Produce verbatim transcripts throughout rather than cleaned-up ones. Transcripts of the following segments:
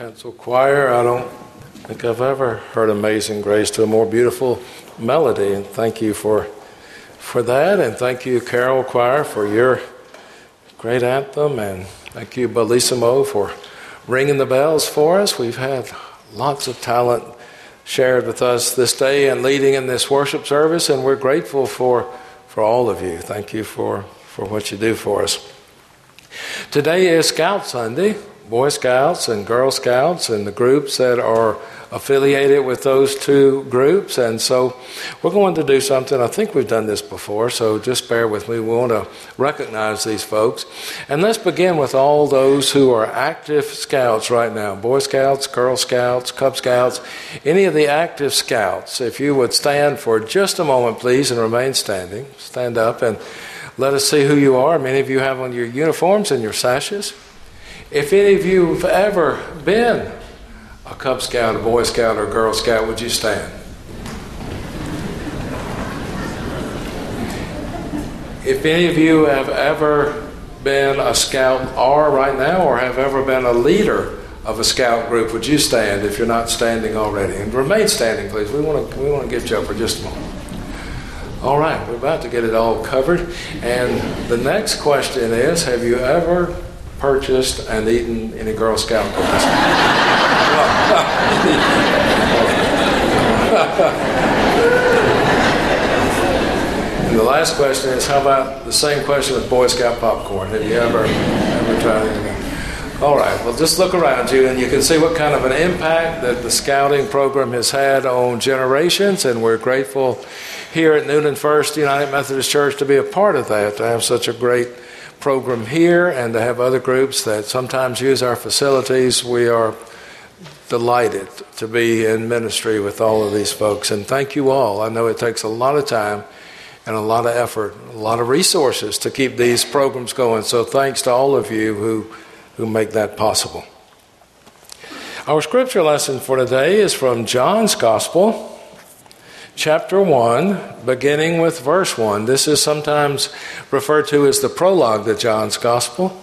Council Choir. I don't think I've ever heard Amazing Grace to a more beautiful melody, and thank you for for that, and thank you, Carol Choir, for your great anthem, and thank you, Bellissimo, for ringing the bells for us. We've had lots of talent shared with us this day and leading in this worship service, and we're grateful for for all of you. Thank you for, for what you do for us. Today is Scout Sunday. Boy Scouts and Girl Scouts and the groups that are affiliated with those two groups. And so we're going to do something. I think we've done this before, so just bear with me. We want to recognize these folks. And let's begin with all those who are active Scouts right now. Boy Scouts, Girl Scouts, Cub Scouts, any of the active Scouts. If you would stand for just a moment, please, and remain standing. Stand up and let us see who you are. Many of you have on your uniforms and your sashes. If any of you have ever been a Cub Scout, a Boy Scout, or a Girl Scout, would you stand? If any of you have ever been a Scout or right now, or have ever been a leader of a Scout group, would you stand if you're not standing already? And remain standing, please. We want to we want to get you up for just a moment. All right, we're about to get it all covered. And the next question is, have you ever purchased and eaten any Girl Scout cookies? And the last question is, how about the same question with Boy Scout popcorn? Have you ever, ever tried it? All right, well, just look around you and you can see what kind of an impact that the Scouting program has had on generations, and we're grateful here at Noonan First United Methodist Church to be a part of that, to have such a great program here and to have other groups that sometimes use our facilities. We are delighted to be in ministry with all of these folks, and thank you all. I know it takes a lot of time and a lot of effort, a lot of resources to keep these programs going, so thanks to all of you who who make that possible. Our scripture lesson for today is from John's Gospel, chapter one, beginning with verse one. This is sometimes referred to as the prologue to John's Gospel.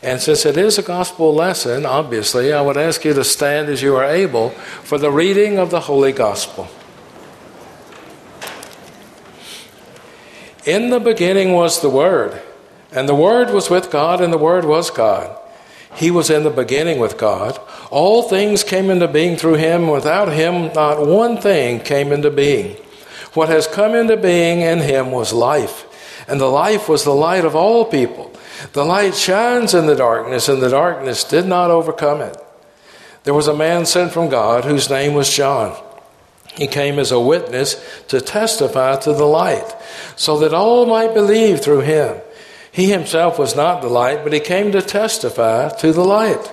And since it is a gospel lesson, obviously, I would ask you to stand as you are able for the reading of the Holy Gospel. In the beginning was the Word, and the Word was with God, and the Word was God. He was in the beginning with God. All things came into being through him. Without him, not one thing came into being. What has come into being in him was life, and the life was the light of all people. The light shines in the darkness, and the darkness did not overcome it. There was a man sent from God whose name was John. He came as a witness to testify to the light, so that all might believe through him. He himself was not the light, but he came to testify to the light.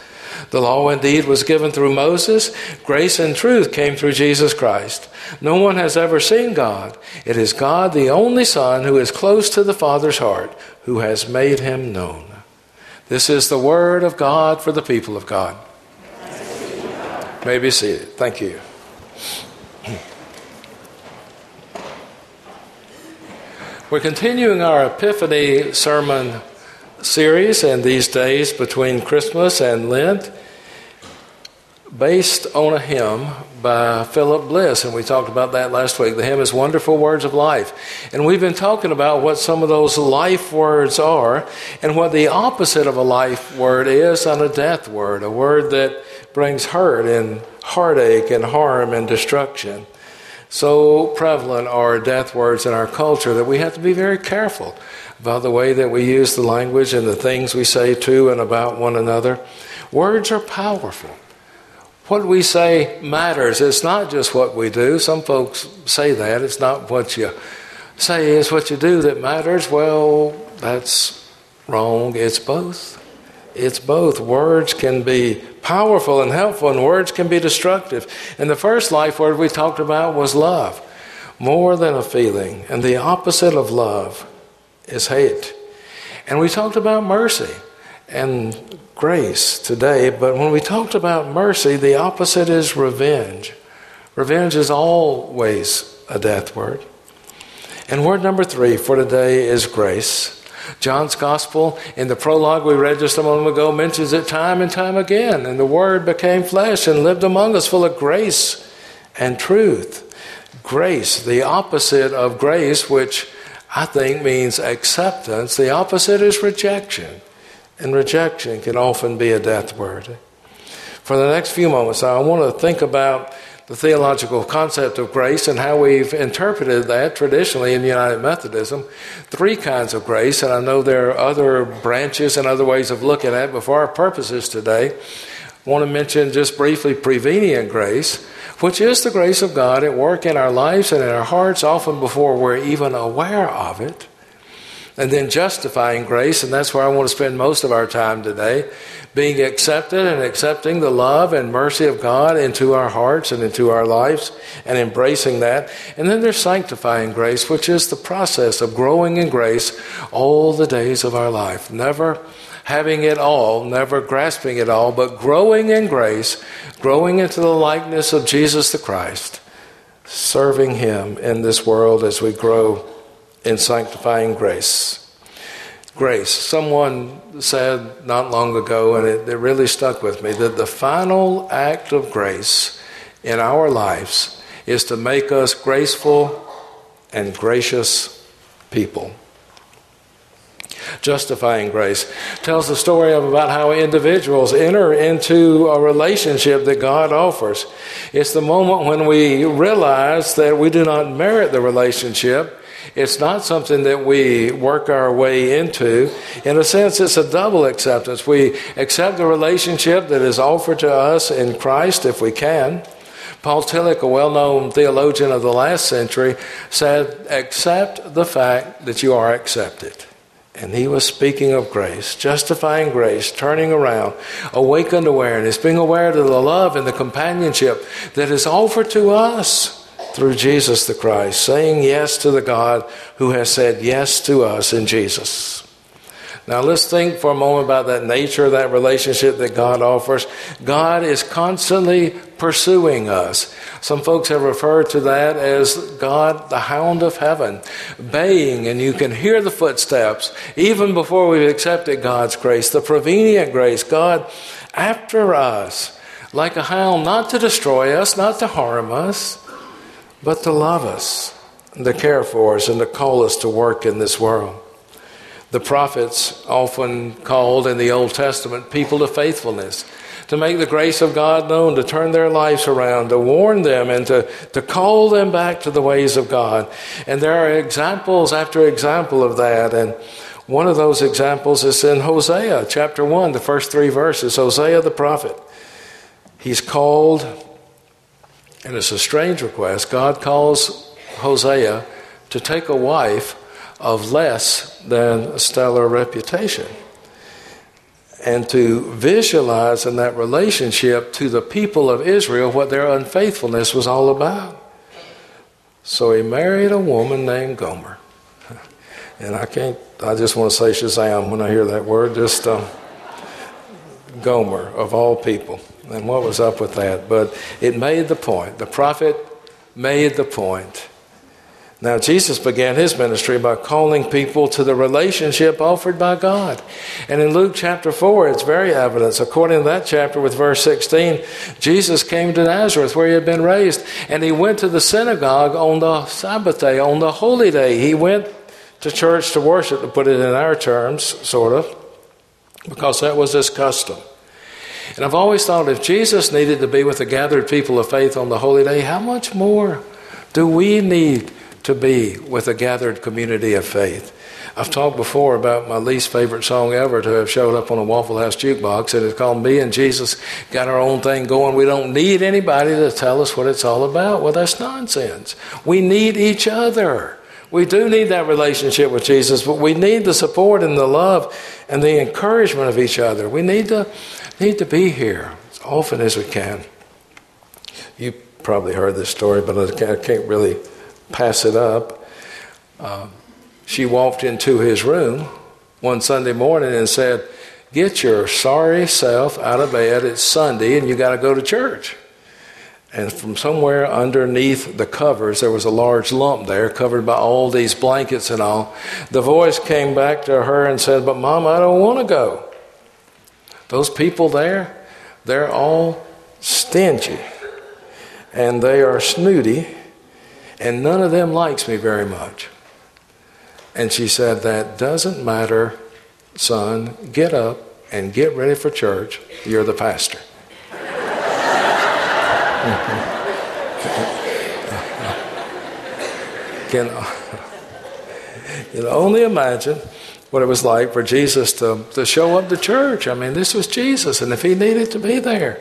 The law indeed was given through Moses. Grace and truth came through Jesus Christ. No one has ever seen God. It is God, the only Son, who is close to the Father's heart, who has made him known. This is the word of God for the people of God. You may be seated. Thank you. We're continuing our Epiphany sermon series and these days between Christmas and Lent, based on a hymn by Philip Bliss, and we talked about that last week. The hymn is Wonderful Words of Life, and we've been talking about what some of those life words are and what the opposite of a life word is and a death word, a word that brings hurt and heartache and harm and destruction. So prevalent are death words in our culture that we have to be very careful about the way that we use the language and the things we say to and about one another. Words are powerful. What we say matters. It's not just what we do. Some folks say that. It's not what you say, it's what you do that matters. Well, that's wrong. It's both. It's both. Words can be powerful and helpful, and words can be destructive. And the first life word we talked about was love. More than a feeling. And the opposite of love is hate. And we talked about mercy and grace today, but when we talked about mercy, the opposite is revenge. Revenge is always a death word. And word number three for today is grace. John's Gospel, in the prologue we read just a moment ago, mentions it time and time again. And the Word became flesh and lived among us, full of grace and truth. Grace, the opposite of grace, which I think means acceptance. The opposite is rejection. And rejection can often be a death word. For the next few moments, I want to think about the theological concept of grace and how we've interpreted that traditionally in United Methodism. Three kinds of grace, and I know there are other branches and other ways of looking at it, but for our purposes today, I want to mention just briefly prevenient grace, which is the grace of God at work in our lives and in our hearts, often before we're even aware of it. And then justifying grace, and that's where I want to spend most of our time today, being accepted and accepting the love and mercy of God into our hearts and into our lives and embracing that. And then there's sanctifying grace, which is the process of growing in grace all the days of our life, never having it all, never grasping it all, but growing in grace, growing into the likeness of Jesus the Christ, serving Him in this world as we grow in sanctifying grace. Grace. Someone said not long ago, and it, it really stuck with me, that the final act of grace in our lives is to make us graceful and gracious people. Justifying grace tells the story of about how individuals enter into a relationship that God offers. It's the moment when we realize that we do not merit the relationship. It's not something that we work our way into. In a sense, it's a double acceptance. We accept the relationship that is offered to us in Christ if we can. Paul Tillich, a well-known theologian of the last century, said, "Accept the fact that you are accepted." And he was speaking of grace, justifying grace, turning around, awakened awareness, being aware of the love and the companionship that is offered to us through Jesus the Christ, saying yes to the God who has said yes to us in Jesus. Now let's think for a moment about that nature, that relationship that God offers. God is constantly pursuing us. Some folks have referred to that as God, the hound of heaven, baying, and you can hear the footsteps even before we've accepted God's grace, the prevenient grace, God after us, like a hound, not to destroy us, not to harm us, but to love us, and to care for us, and to call us to work in this world. The prophets often called in the Old Testament people to faithfulness, to make the grace of God known, to turn their lives around, to warn them, and to, to call them back to the ways of God. And there are examples after example of that. And one of those examples is in Hosea chapter one, the first three verses. Hosea the prophet, he's called. And it's a strange request. God calls Hosea to take a wife of less than stellar reputation and to visualize in that relationship to the people of Israel what their unfaithfulness was all about. So he married a woman named Gomer. And I can't, I just want to say Shazam when I hear that word, just um, Gomer of all people. And what was up with that? But it made the point. The prophet made the point. Now, Jesus began his ministry by calling people to the relationship offered by God. And in Luke chapter four, it's very evident. According to that chapter with verse sixteen, Jesus came to Nazareth where he had been raised. And he went to the synagogue on the Sabbath day, on the holy day. He went to church to worship, to put it in our terms, sort of, because that was his custom. And I've always thought if Jesus needed to be with the gathered people of faith on the holy day, how much more do we need to be with a gathered community of faith? I've talked before about my least favorite song ever to have showed up on a Waffle House jukebox, and it's called Me and Jesus Got Our Own Thing Going. We don't need anybody to tell us what it's all about. Well, that's nonsense. We need each other. We do need that relationship with Jesus, but we need the support and the love and the encouragement of each other. We need to need to be here as often as we can. You probably heard this story, but I can't really pass it up. Uh, she walked into his room one Sunday morning and said, "Get your sorry self out of bed. It's Sunday and you got to go to church." And from somewhere underneath the covers, there was a large lump there covered by all these blankets and all. The voice came back to her and said, "But Mom, I don't want to go. Those people there, they're all stingy. And they are snooty. And none of them likes me very much." And she said, "That doesn't matter, son. Get up and get ready for church. You're the pastor." Can you only imagine what it was like for Jesus to, to show up to church? I mean, this was Jesus, and if he needed to be there.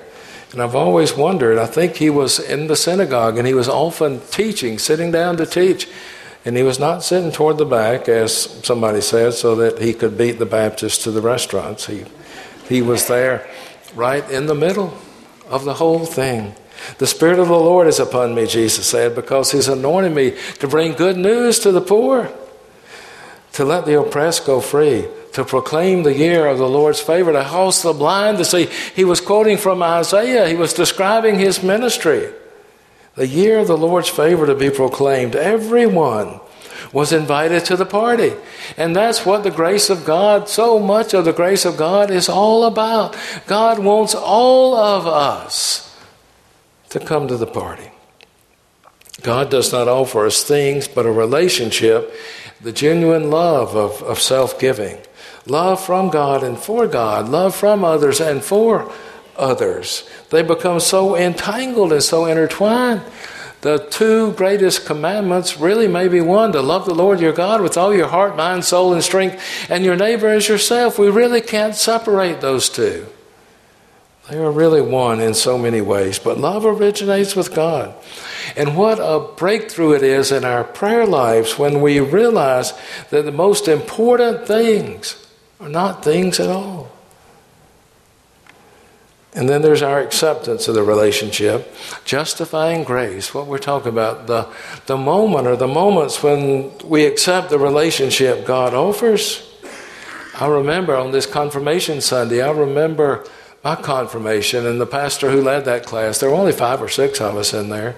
And I've always wondered, I think he was in the synagogue, and he was often teaching, sitting down to teach. And he was not sitting toward the back, as somebody said, so that he could beat the Baptists to the restaurants. He, he was there right in the middle of the whole thing. "The Spirit of the Lord is upon me," Jesus said, "because he's anointed me to bring good news to the poor, to let the oppressed go free, to proclaim the year of the Lord's favor, to cause the blind to see." He was quoting from Isaiah. He was describing his ministry. The year of the Lord's favor to be proclaimed. Everyone was invited to the party. And that's what the grace of God, so much of the grace of God, is all about. God wants all of us to come to the party. God does not offer us things, but a relationship, the genuine love of, of self-giving. Love from God and for God. Love from others and for others. They become so entangled and so intertwined. The two greatest commandments really may be one, to love the Lord your God with all your heart, mind, soul, and strength, and your neighbor as yourself. We really can't separate those two. They are really one in so many ways, but love originates with God. And what a breakthrough it is in our prayer lives when we realize that the most important things are not things at all. And then there's our acceptance of the relationship, justifying grace, what we're talking about, the, the moment or the moments when we accept the relationship God offers. I remember on this Confirmation Sunday, I remember my confirmation, and the pastor who led that class, there were only five or six of us in there.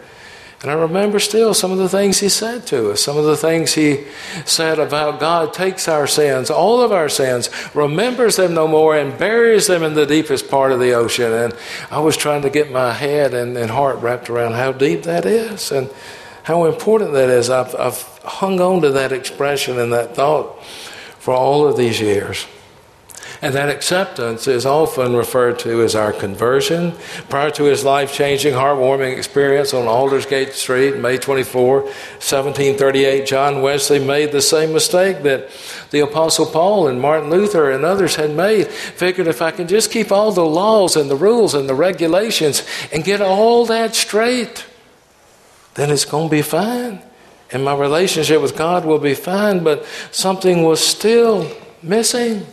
And I remember still some of the things he said to us, some of the things he said about God takes our sins, all of our sins, remembers them no more, and buries them in the deepest part of the ocean. And I was trying to get my head and, and heart wrapped around how deep that is and how important that is. I've, I've hung on to that expression and that thought for all of these years. And that acceptance is often referred to as our conversion. Prior to his life-changing, heartwarming experience on Aldersgate Street, May twenty-fourth, seventeen thirty-eight, John Wesley made the same mistake that the Apostle Paul and Martin Luther and others had made. Figured, if I can just keep all the laws and the rules and the regulations and get all that straight, then it's going to be fine. And my relationship with God will be fine, but something was still missing.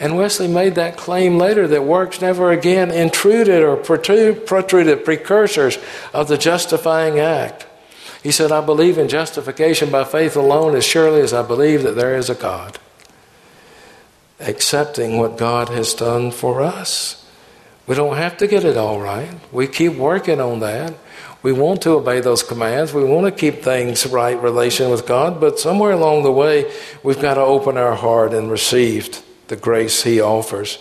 And Wesley made that claim later that works never again intruded or protruded precursors of the justifying act. He said, "I believe in justification by faith alone as surely as I believe that there is a God." Accepting what God has done for us. We don't have to get it all right. We keep working on that. We want to obey those commands. We want to keep things right, relation with God. But somewhere along the way, we've got to open our heart and receive the grace he offers.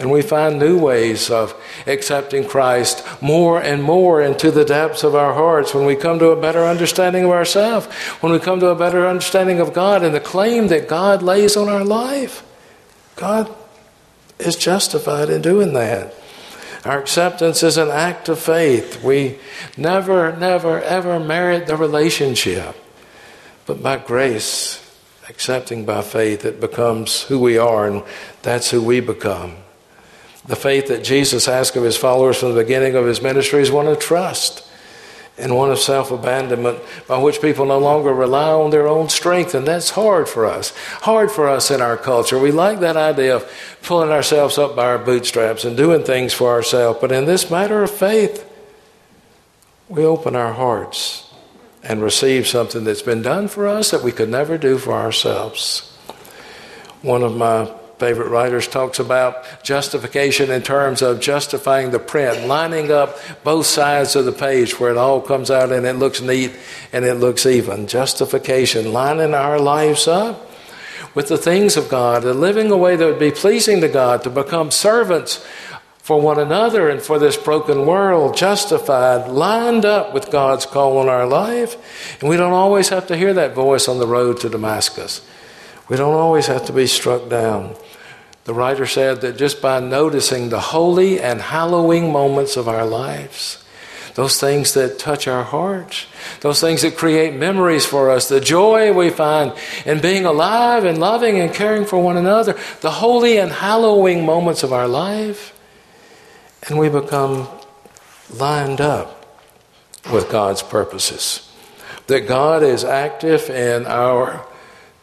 And we find new ways of accepting Christ more and more into the depths of our hearts when we come to a better understanding of ourselves, when we come to a better understanding of God and the claim that God lays on our life. God is justified in doing that. Our acceptance is an act of faith. We never, never, ever merit the relationship. But by grace, accepting by faith, it becomes who we are, and that's who we become. The faith that Jesus asked of his followers from the beginning of his ministry is one of trust and one of self-abandonment, by which people no longer rely on their own strength, and that's hard for us. Hard for us in our culture. We like that idea of pulling ourselves up by our bootstraps and doing things for ourselves, but in this matter of faith, we open our hearts and receive something that's been done for us that we could never do for ourselves. One of my favorite writers talks about justification in terms of justifying the print, lining up both sides of the page where it all comes out and it looks neat and it looks even. Justification, lining our lives up with the things of God, and living a way that would be pleasing to God, to become servants for one another and for this broken world, justified, lined up with God's call on our life. And we don't always have to hear that voice on the road to Damascus. We don't always have to be struck down. The writer said that just by noticing the holy and hallowing moments of our lives, those things that touch our hearts, those things that create memories for us, the joy we find in being alive and loving and caring for one another, the holy and hallowing moments of our life, and we become lined up with God's purposes. That God is active in our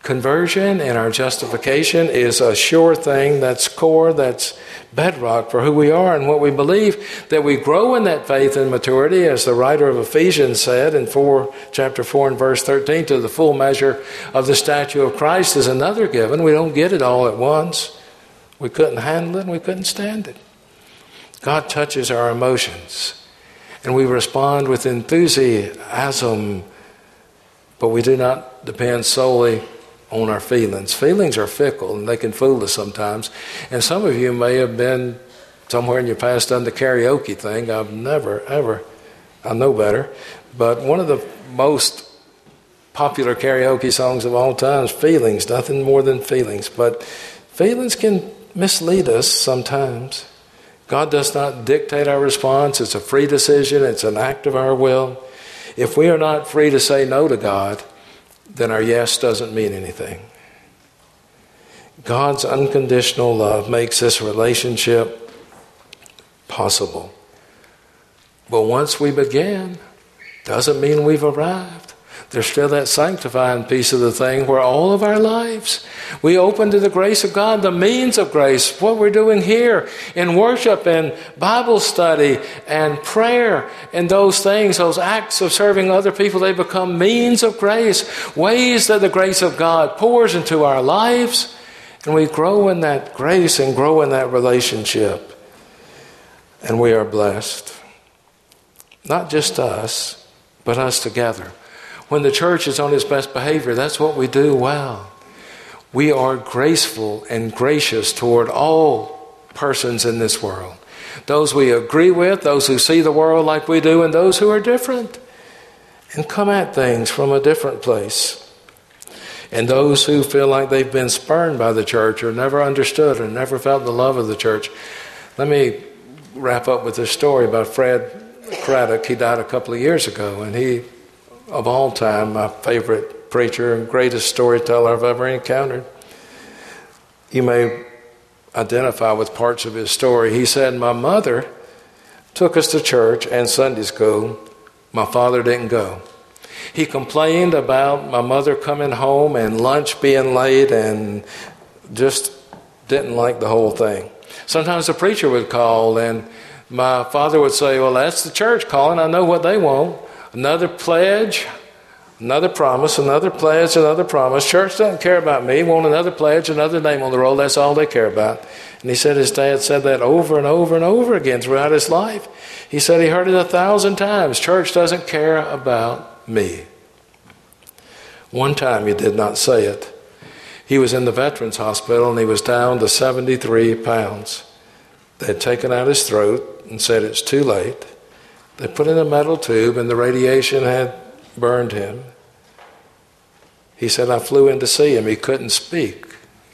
conversion, and our justification is a sure thing that's core, that's bedrock for who we are and what we believe, that we grow in that faith and maturity, as the writer of Ephesians said in four, chapter four and verse thirteen, to the full measure of the stature of Christ is another given. We don't get it all at once. We couldn't handle it and we couldn't stand it. God touches our emotions and we respond with enthusiasm, but we do not depend solely on our feelings. Feelings are fickle and they can fool us sometimes. And some of you may have been somewhere in your past done the karaoke thing. I've never, ever, I know better. But one of the most popular karaoke songs of all time is Feelings, nothing more than feelings. But feelings can mislead us sometimes. God does not dictate our response. It's a free decision. It's an act of our will. If we are not free to say no to God, then our yes doesn't mean anything. God's unconditional love makes this relationship possible. But once we begin, doesn't mean we've arrived. There's still that sanctifying piece of the thing where all of our lives, we open to the grace of God, the means of grace, what we're doing here in worship and Bible study and prayer and those things, those acts of serving other people, they become means of grace, ways that the grace of God pours into our lives, and we grow in that grace and grow in that relationship. And we are blessed. Not just us, but us together. When the church is on its best behavior, that's what we do well. We are graceful and gracious toward all persons in this world. Those we agree with, those who see the world like we do, and those who are different and come at things from a different place. And those who feel like they've been spurned by the church or never understood or never felt the love of the church. Let me wrap up with this story about Fred Craddock. He died a couple of years ago, and he, of all time, my favorite preacher and greatest storyteller I've ever encountered. You may identify with parts of his story. He said, "My mother took us to church and Sunday school. My father didn't go. He complained about my mother coming home and lunch being late and just didn't like the whole thing. Sometimes the preacher would call and my father would say, 'Well, that's the church calling. I know what they want.' Another pledge, another promise, another pledge, another promise. Church doesn't care about me. Want another pledge, another name on the roll. That's all they care about." And he said his dad said that over and over and over again throughout his life. He said he heard it a thousand times. Church doesn't care about me. One time he did not say it. He was in the Veterans Hospital and he was down to seventy-three pounds. They had taken out his throat and said it's too late. They put in a metal tube and the radiation had burned him. He said, "I flew in to see him. He couldn't speak,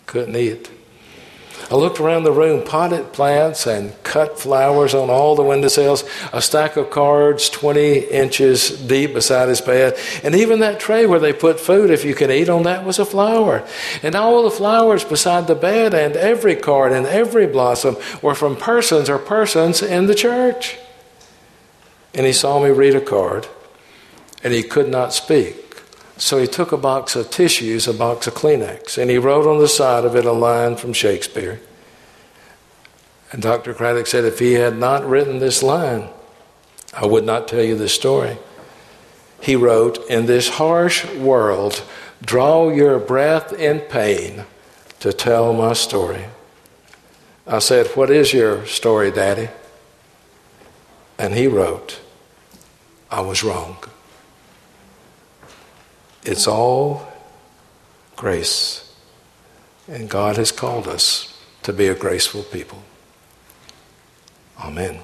couldn't eat. I looked around the room, potted plants and cut flowers on all the windowsills, a stack of cards twenty inches deep beside his bed, and even that tray where they put food, if you can eat on that, was a flower. And all the flowers beside the bed and every card and every blossom were from persons or persons in the church. And he saw me read a card, and he could not speak. So he took a box of tissues, a box of Kleenex, and he wrote on the side of it a line from Shakespeare. And Doctor Craddock said, if he had not written this line, I would not tell you this story. He wrote, in this harsh world, draw your breath in pain to tell my story. I said, what is your story, Daddy? And he wrote, I was wrong. It's all grace. And God has called us to be a graceful people. Amen.